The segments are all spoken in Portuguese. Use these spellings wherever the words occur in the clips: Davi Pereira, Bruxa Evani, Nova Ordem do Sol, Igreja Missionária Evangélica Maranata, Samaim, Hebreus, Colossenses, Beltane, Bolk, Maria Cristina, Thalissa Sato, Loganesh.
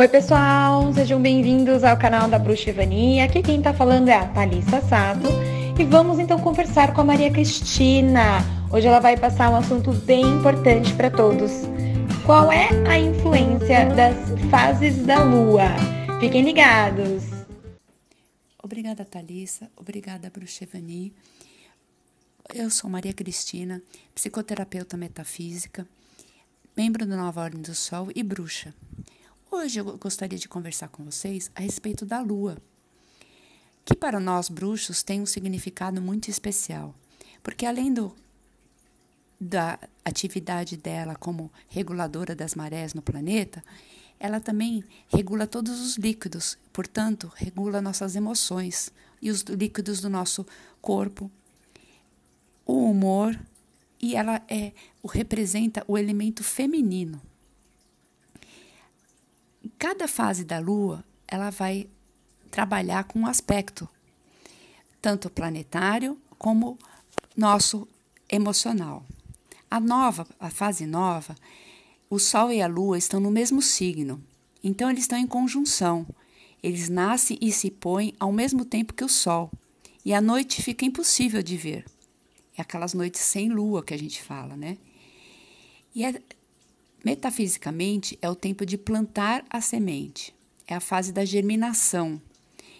Oi pessoal, sejam bem-vindos ao canal da Bruxa Evani. Aqui quem tá falando é a Thalissa Sato e vamos então conversar com a Maria Cristina. Hoje ela vai passar um assunto bem importante para todos. Qual é a influência das fases da lua? Fiquem ligados! Obrigada Thalissa, obrigada Bruxa Evani. Eu sou Maria Cristina, psicoterapeuta metafísica, membro da Nova Ordem do Sol e bruxa. Hoje eu gostaria de conversar com vocês a respeito da lua, que para nós bruxos tem um significado muito especial, porque além da atividade dela como reguladora das marés no planeta, ela também regula todos os líquidos, portanto, regula nossas emoções e os líquidos do nosso corpo, o humor, e ela representa o elemento feminino. Cada fase da Lua, ela vai trabalhar com um aspecto, tanto planetário como nosso emocional. A fase nova, o Sol e a Lua estão no mesmo signo, então eles estão em conjunção. Eles nascem e se põem ao mesmo tempo que o Sol, e à noite fica impossível de ver. É aquelas noites sem Lua que a gente fala, né? E metafisicamente, é o tempo de plantar a semente, é a fase da germinação,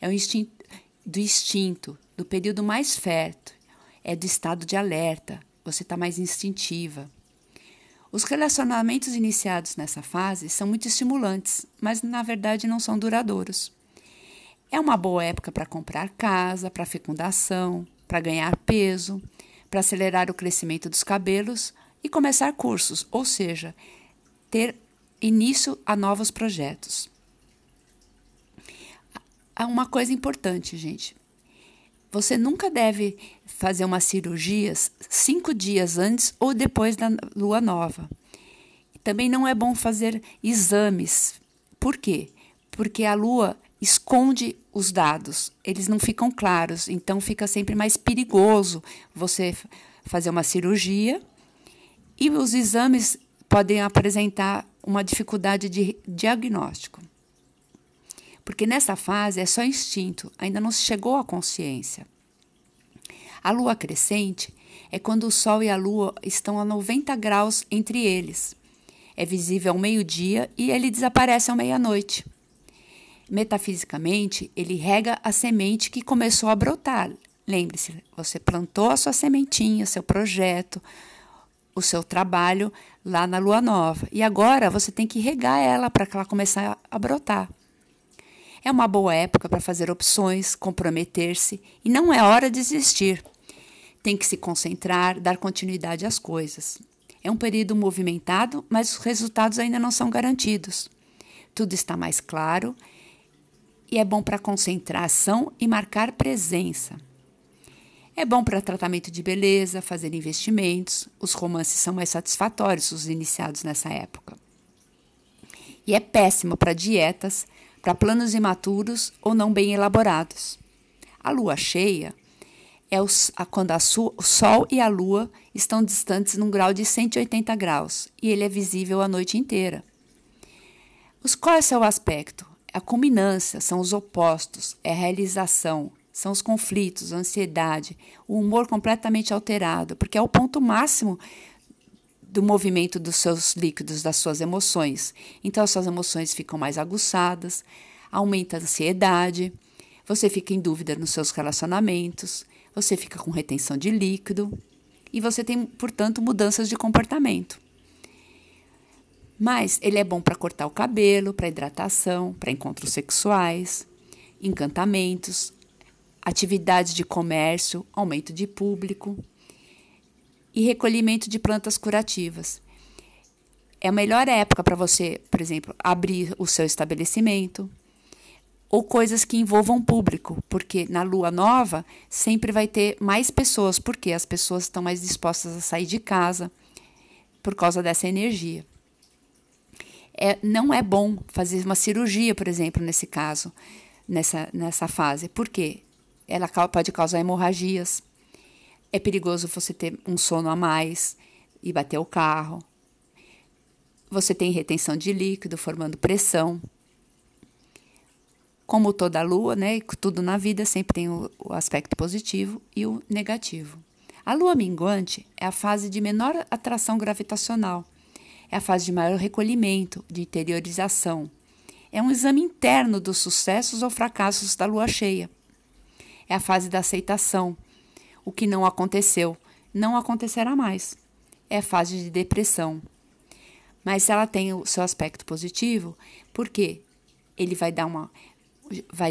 é o instinto, do período mais fértil, é do estado de alerta, você está mais instintiva. Os relacionamentos iniciados nessa fase são muito estimulantes, mas na verdade não são duradouros. É uma boa época para comprar casa, para fecundação, para ganhar peso, para acelerar o crescimento dos cabelos e começar cursos, ou seja, ter início a novos projetos. Há uma coisa importante, gente. Você nunca deve fazer uma cirurgia 5 dias antes ou depois da lua nova. Também não é bom fazer exames. Por quê? Porque a lua esconde os dados, eles não ficam claros, então fica sempre mais perigoso você fazer uma cirurgia. E os exames podem apresentar uma dificuldade de diagnóstico. Porque nessa fase é só instinto, ainda não se chegou à consciência. A lua crescente é quando o sol e a lua estão a 90 graus entre eles. É visível ao meio-dia e ele desaparece à meia-noite. Metafisicamente, ele rega a semente que começou a brotar. Lembre-se, você plantou a sua sementinha, seu projeto, o seu trabalho lá na lua nova. E agora você tem que regar ela para que ela comece a brotar. É uma boa época para fazer opções, comprometer-se, e não é hora de desistir. Tem que se concentrar, dar continuidade às coisas. É um período movimentado, mas os resultados ainda não são garantidos. Tudo está mais claro e é bom para concentração e marcar presença. É bom para tratamento de beleza, fazer investimentos. Os romances são mais satisfatórios, os iniciados nessa época. E é péssimo para dietas, para planos imaturos ou não bem elaborados. A lua cheia é quando o sol e a lua estão distantes num grau de 180 graus e ele é visível a noite inteira. Qual é o seu aspecto? A culminância, são os opostos, é a realização. São os conflitos, a ansiedade, o humor completamente alterado, porque é o ponto máximo do movimento dos seus líquidos, das suas emoções. Então, as suas emoções ficam mais aguçadas, aumenta a ansiedade, você fica em dúvida nos seus relacionamentos, você fica com retenção de líquido e você tem, portanto, mudanças de comportamento. Mas ele é bom para cortar o cabelo, para hidratação, para encontros sexuais, encantamentos, atividades de comércio, aumento de público e recolhimento de plantas curativas. É a melhor época para você, por exemplo, abrir o seu estabelecimento ou coisas que envolvam público, porque na lua nova sempre vai ter mais pessoas, porque as pessoas estão mais dispostas a sair de casa por causa dessa energia. Não é bom fazer uma cirurgia, por exemplo, nesse caso, nessa fase, por quê? Ela pode causar hemorragias, é perigoso você ter um sono a mais e bater o carro, você tem retenção de líquido, formando pressão, Como toda a lua, né, tudo na vida sempre tem o aspecto positivo e o negativo. A lua minguante é a fase de menor atração gravitacional, é a fase de maior recolhimento, de interiorização. É um exame interno dos sucessos ou fracassos da lua cheia. É a fase da aceitação. O que não aconteceu, não acontecerá mais. É a fase de depressão. Mas ela tem o seu aspecto positivo, porque ele vai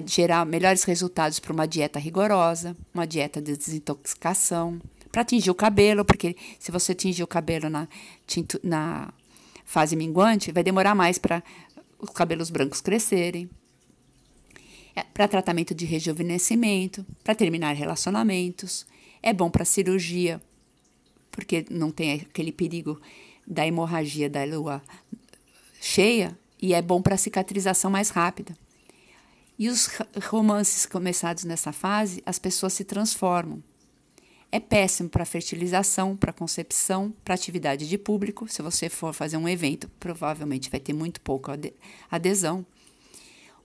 gerar melhores resultados para uma dieta rigorosa, uma dieta de desintoxicação, para tingir o cabelo, porque se você tingir o cabelo na fase minguante, vai demorar mais para os cabelos brancos crescerem, para tratamento de rejuvenescimento, para terminar relacionamentos, é bom para cirurgia, porque não tem aquele perigo da hemorragia da lua cheia, e é bom para cicatrização mais rápida. E os romances começados nessa fase, as pessoas se transformam. É péssimo para fertilização, para concepção, para atividade de público. Se você for fazer um evento, provavelmente vai ter muito pouca adesão.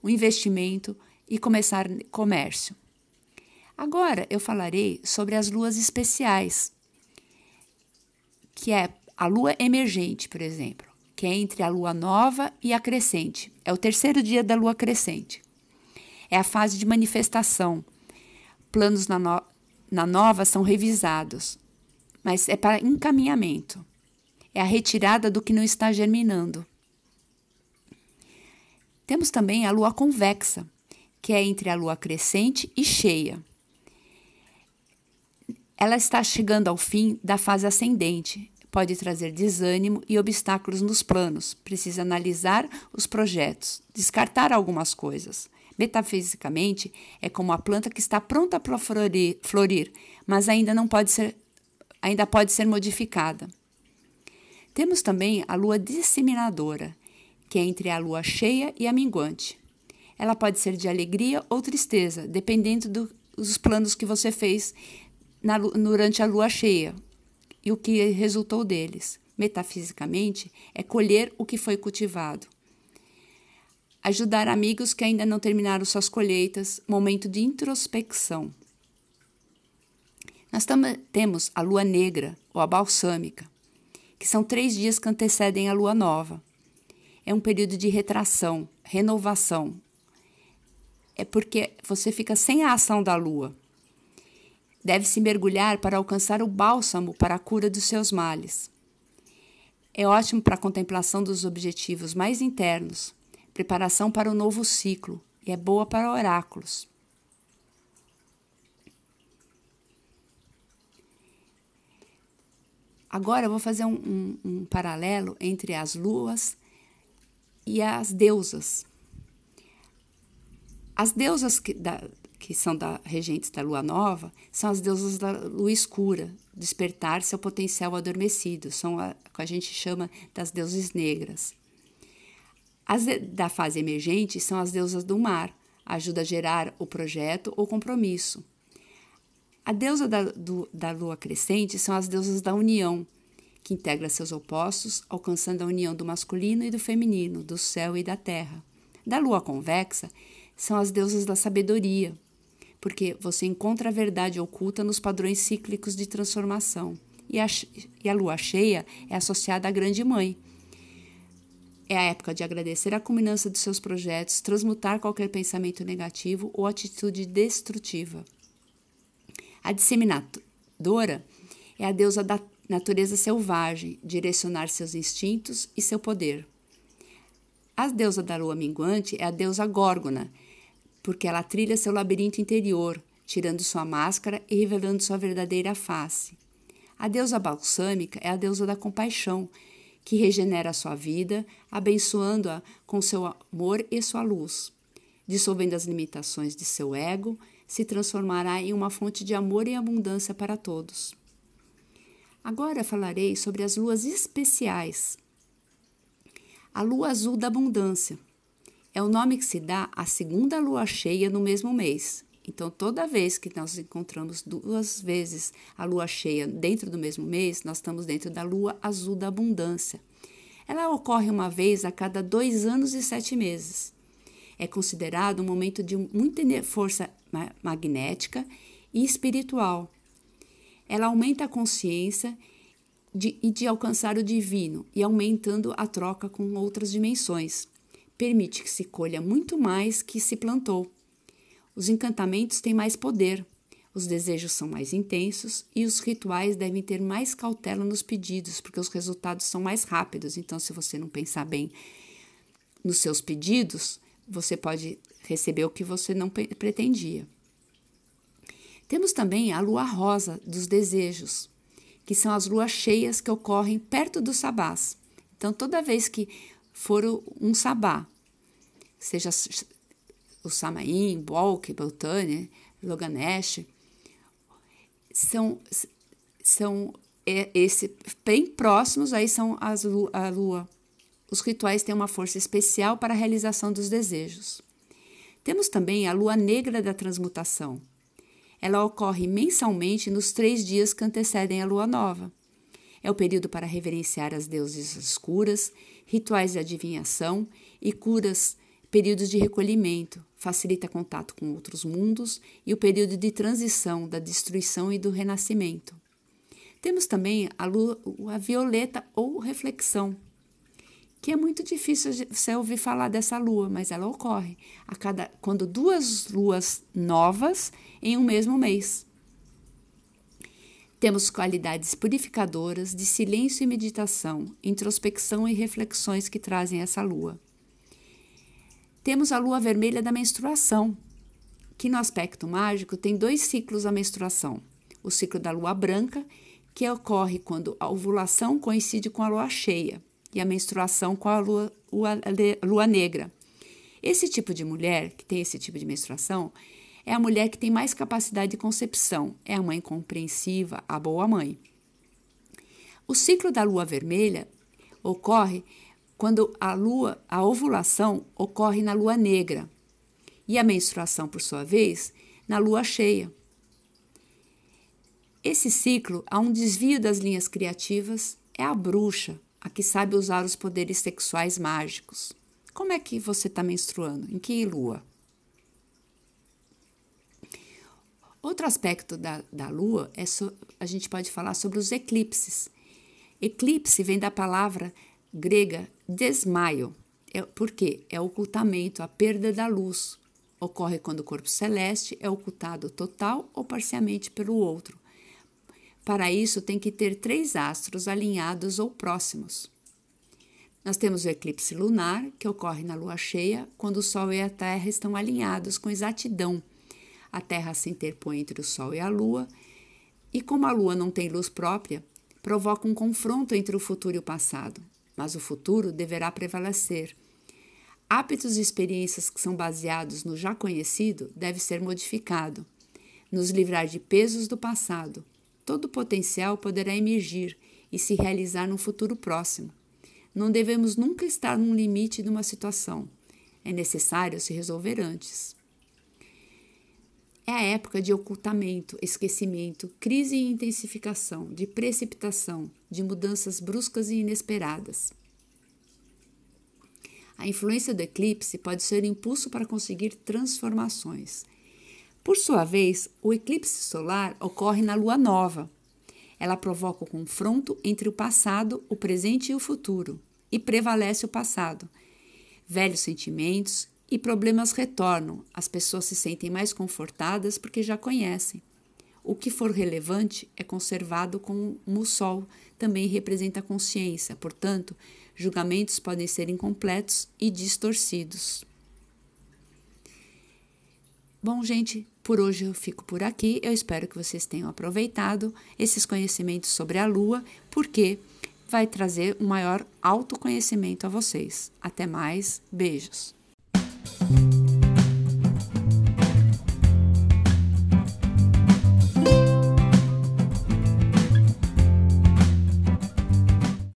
O investimento e começar comércio. Agora eu falarei sobre as luas especiais, que é a lua emergente, por exemplo, que é entre a lua nova e a crescente. É o terceiro dia da lua crescente. É a fase de manifestação. Planos na nova são revisados, mas é para encaminhamento. É a retirada do que não está germinando. Temos também a lua convexa, que é entre a lua crescente e cheia. Ela está chegando ao fim da fase ascendente. Pode trazer desânimo e obstáculos nos planos. Precisa analisar os projetos, descartar algumas coisas. Metafisicamente, é como a planta que está pronta para florir, mas ainda pode ser modificada. Temos também a lua disseminadora, que é entre a lua cheia e a minguante. Ela pode ser de alegria ou tristeza, dependendo dos planos que você fez durante a lua cheia e o que resultou deles. Metafisicamente, é colher o que foi cultivado. Ajudar amigos que ainda não terminaram suas colheitas, momento de introspecção. Nós temos a lua negra ou a balsâmica, que são 3 dias que antecedem a lua nova. É um período de retração, renovação. É porque você fica sem a ação da lua. Deve-se mergulhar para alcançar o bálsamo para a cura dos seus males. É ótimo para a contemplação dos objetivos mais internos. Preparação para o novo ciclo e é boa para oráculos. Agora eu vou fazer um paralelo entre as luas e as deusas. As deusas que são regentes da lua nova são as deusas da lua escura, despertar seu potencial adormecido, são que a gente chama das deusas negras. As da fase emergente são as deusas do mar, ajuda a gerar o projeto ou compromisso. A deusa da lua crescente são as deusas da união, que integra seus opostos, alcançando a união do masculino e do feminino, do céu e da terra. Da lua convexa são as deusas da sabedoria, porque você encontra a verdade oculta nos padrões cíclicos de transformação. E a lua cheia é associada à grande mãe. É a época de agradecer a culminância dos seus projetos, transmutar qualquer pensamento negativo ou atitude destrutiva. A disseminadora é a deusa da natureza selvagem, direcionar seus instintos e seu poder. A deusa da lua minguante é a deusa górgona, porque ela trilha seu labirinto interior, tirando sua máscara e revelando sua verdadeira face. A deusa balsâmica é a deusa da compaixão, que regenera sua vida, abençoando-a com seu amor e sua luz. Dissolvendo as limitações de seu ego, se transformará em uma fonte de amor e abundância para todos. Agora falarei sobre as luas especiais. A lua azul da abundância é o nome que se dá à segunda lua cheia no mesmo mês. Então, toda vez que nós encontramos 2 vezes a lua cheia dentro do mesmo mês, nós estamos dentro da lua azul da abundância. Ela ocorre uma vez a cada 2 anos e 7 meses. É considerado um momento de muita força magnética e espiritual. Ela aumenta a consciência de alcançar o divino e aumentando a troca com outras dimensões. Permite que se colha muito mais que se plantou. Os encantamentos têm mais poder, os desejos são mais intensos e os rituais devem ter mais cautela nos pedidos, porque os resultados são mais rápidos. Então, se você não pensar bem nos seus pedidos, você pode receber o que você não pretendia. Temos também a lua rosa dos desejos, que são as luas cheias que ocorrem perto dos sabás. Então, toda vez que for um sabá, seja o Samaim, Bolk, Beltane, Loganesh, são bem próximos, aí são a lua. Os rituais têm uma força especial para a realização dos desejos. Temos também a lua negra da transmutação. Ela ocorre mensalmente nos 3 dias que antecedem a lua nova. É o período para reverenciar as deusas escuras, rituais de adivinhação e curas, períodos de recolhimento, facilita contato com outros mundos e o período de transição, da destruição e do renascimento. Temos também a lua violeta ou reflexão, que é muito difícil você ouvir falar dessa lua, mas ela ocorre quando 2 luas novas em um mesmo mês. Temos qualidades purificadoras de silêncio e meditação, introspecção e reflexões que trazem essa lua. Temos a lua vermelha da menstruação, que no aspecto mágico tem 2 ciclos a menstruação. O ciclo da lua branca, que ocorre quando a ovulação coincide com a lua cheia, e a menstruação com a lua negra. Esse tipo de mulher, que tem esse tipo de menstruação, é a mulher que tem mais capacidade de concepção, é a mãe compreensiva, a boa mãe. O ciclo da lua vermelha ocorre quando a ovulação ocorre na lua negra e a menstruação, por sua vez, na lua cheia. Esse ciclo, há um desvio das linhas criativas, é a bruxa, a que sabe usar os poderes sexuais mágicos. Como é que você está menstruando? Em que lua? Outro aspecto da lua, a gente pode falar sobre os eclipses. Eclipse vem da palavra grega desmaio. Por quê? É ocultamento, a perda da luz. Ocorre quando o corpo celeste é ocultado total ou parcialmente pelo outro. Para isso, tem que ter 3 astros alinhados ou próximos. Nós temos o eclipse lunar, que ocorre na lua cheia, quando o Sol e a Terra estão alinhados com exatidão. A Terra se interpõe entre o Sol e a Lua, e como a Lua não tem luz própria, provoca um confronto entre o futuro e o passado, mas o futuro deverá prevalecer. Hábitos e experiências que são baseados no já conhecido devem ser modificados, nos livrar de pesos do passado. Todo o potencial poderá emergir e se realizar num futuro próximo. Não devemos nunca estar num limite de uma situação. É necessário se resolver antes. É a época de ocultamento, esquecimento, crise e intensificação, de precipitação, de mudanças bruscas e inesperadas. A influência do eclipse pode ser um impulso para conseguir transformações. Por sua vez, o eclipse solar ocorre na lua nova. Ela provoca o confronto entre o passado, o presente e o futuro, e prevalece o passado. Velhos sentimentos e problemas retornam. As pessoas se sentem mais confortadas porque já conhecem. O que for relevante é conservado como o sol, também representa a consciência. Portanto, julgamentos podem ser incompletos e distorcidos. Bom, gente, por hoje eu fico por aqui. Eu espero que vocês tenham aproveitado esses conhecimentos sobre a Lua, porque vai trazer um maior autoconhecimento a vocês. Até mais, beijos!